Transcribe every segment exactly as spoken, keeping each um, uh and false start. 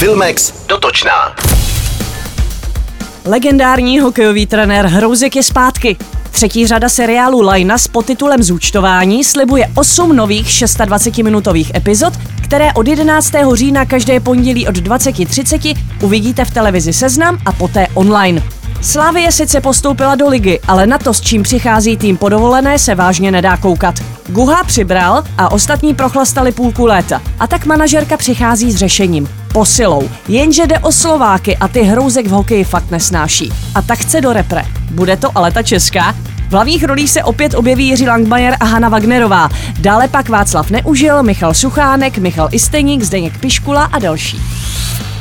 Filmex dotočná. Legendární hokejový trenér Hrouzik je zpátky. Třetí řada seriálu Lajna s podtitulem Zúčtování slibuje osm nových dvacetiminutových epizod, které od jedenáctého října každé pondělí od dvacet třicet uvidíte v televizi Seznam a poté online. Slavie sice postoupila do ligy, ale na to, s čím přichází tým po dovolené, se vážně nedá koukat. Guha přibral a ostatní prochlastali půlku léta. A tak manažerka přichází s řešením. Posilou. Jenže jde o Slováky a ty Hrouzek v hokeji fakt nesnáší. A tak chce do repre. Bude to ale ta česká? V hlavních rolích se opět objeví Jiří Langbajer a Hana Wagnerová. Dále pak Václav Neužil, Michal Suchánek, Michal Isteník, Zdeněk Piškula a další.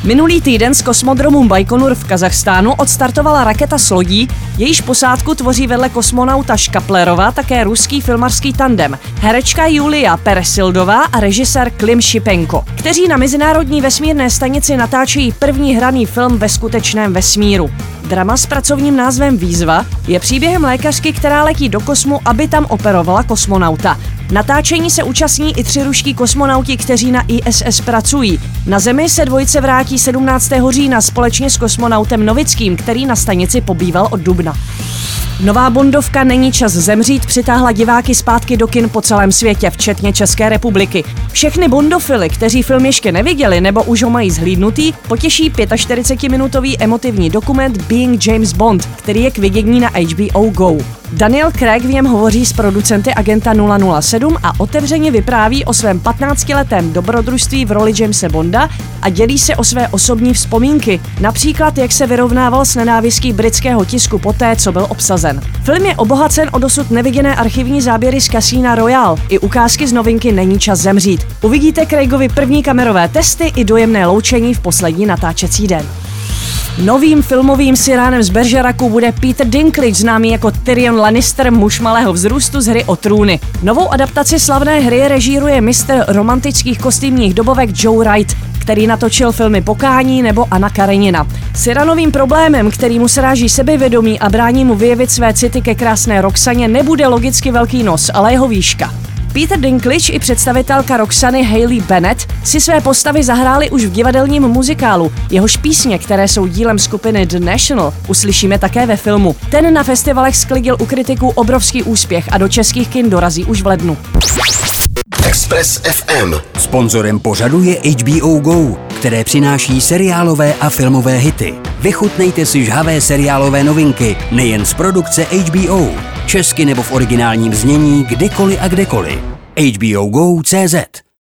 Minulý týden z kosmodromu Baikonur v Kazachstánu odstartovala raketa s lodí, jejíž posádku tvoří vedle kosmonauta Škaplerova také ruský filmařský tandem, herečka Julia Peresildová a režisér Klim Šipenko, kteří na mezinárodní vesmírné stanici natáčejí první hraný film ve skutečném vesmíru. Drama s pracovním názvem Výzva je příběhem lékařky, která letí do kosmu, aby tam operovala kosmonauta. Natáčení se účastní i tři ruští kosmonauti, kteří na I S S pracují. Na Zemi se dvojice vrátí sedmnáctého října společně s kosmonautem Novickým, který na stanici pobýval od dubna. Nová bondovka Není čas zemřít přitáhla diváky zpátky do kin po celém světě, včetně České republiky. Všechny bondofily, kteří film ještě neviděli nebo už ho mají zhlídnutý, potěší čtyřicetipětiminutový emotivní dokument Being James Bond, který je k vidění na H B O Go. Daniel Craig v něm hovoří s producenty agenta nula nula sedm a otevřeně vypráví o svém patnáctiletém dobrodružství v roli Jamese Bonda a dělí se o své osobní vzpomínky, například jak se vyrovnával s nenávistí britského tisku poté, co byl obsazen. Film je obohacen o dosud neviděné archivní záběry z Casina Royale i ukázky z novinky Není čas zemřít. Uvidíte Craigovi první kamerové testy i dojemné loučení v poslední natáčecí den. Novým filmovým siránem z Bergeraku bude Peter Dinklage, známý jako Tyrion Lannister, muž malého vzrůstu z Hry o trůny. Novou adaptaci slavné hry režíruje mistr romantických kostýmních dobovek Joe Wright, který natočil filmy Pokání nebo Anna Karenina. Siranovým problémem, který mu sráží sebevědomí a brání mu vyjevit své city ke krásné Roxaně, nebude logicky velký nos, ale jeho výška. Peter Dinklage i představitelka Roxany Haley Bennett si své postavy zahráli už v divadelním muzikálu. Jehož písně, které jsou dílem skupiny The National, uslyšíme také ve filmu. Ten na festivalech sklidil u kritiků obrovský úspěch a do českých kin dorazí už v lednu. Express F M. Sponzorem pořadu je H B O Go, které přináší seriálové a filmové hity. Vychutnejte si žhavé seriálové novinky, nejen z produkce H B O. Česky nebo v originálním znění, kdykoliv a kdekoliv. H B O Go tečka cé zet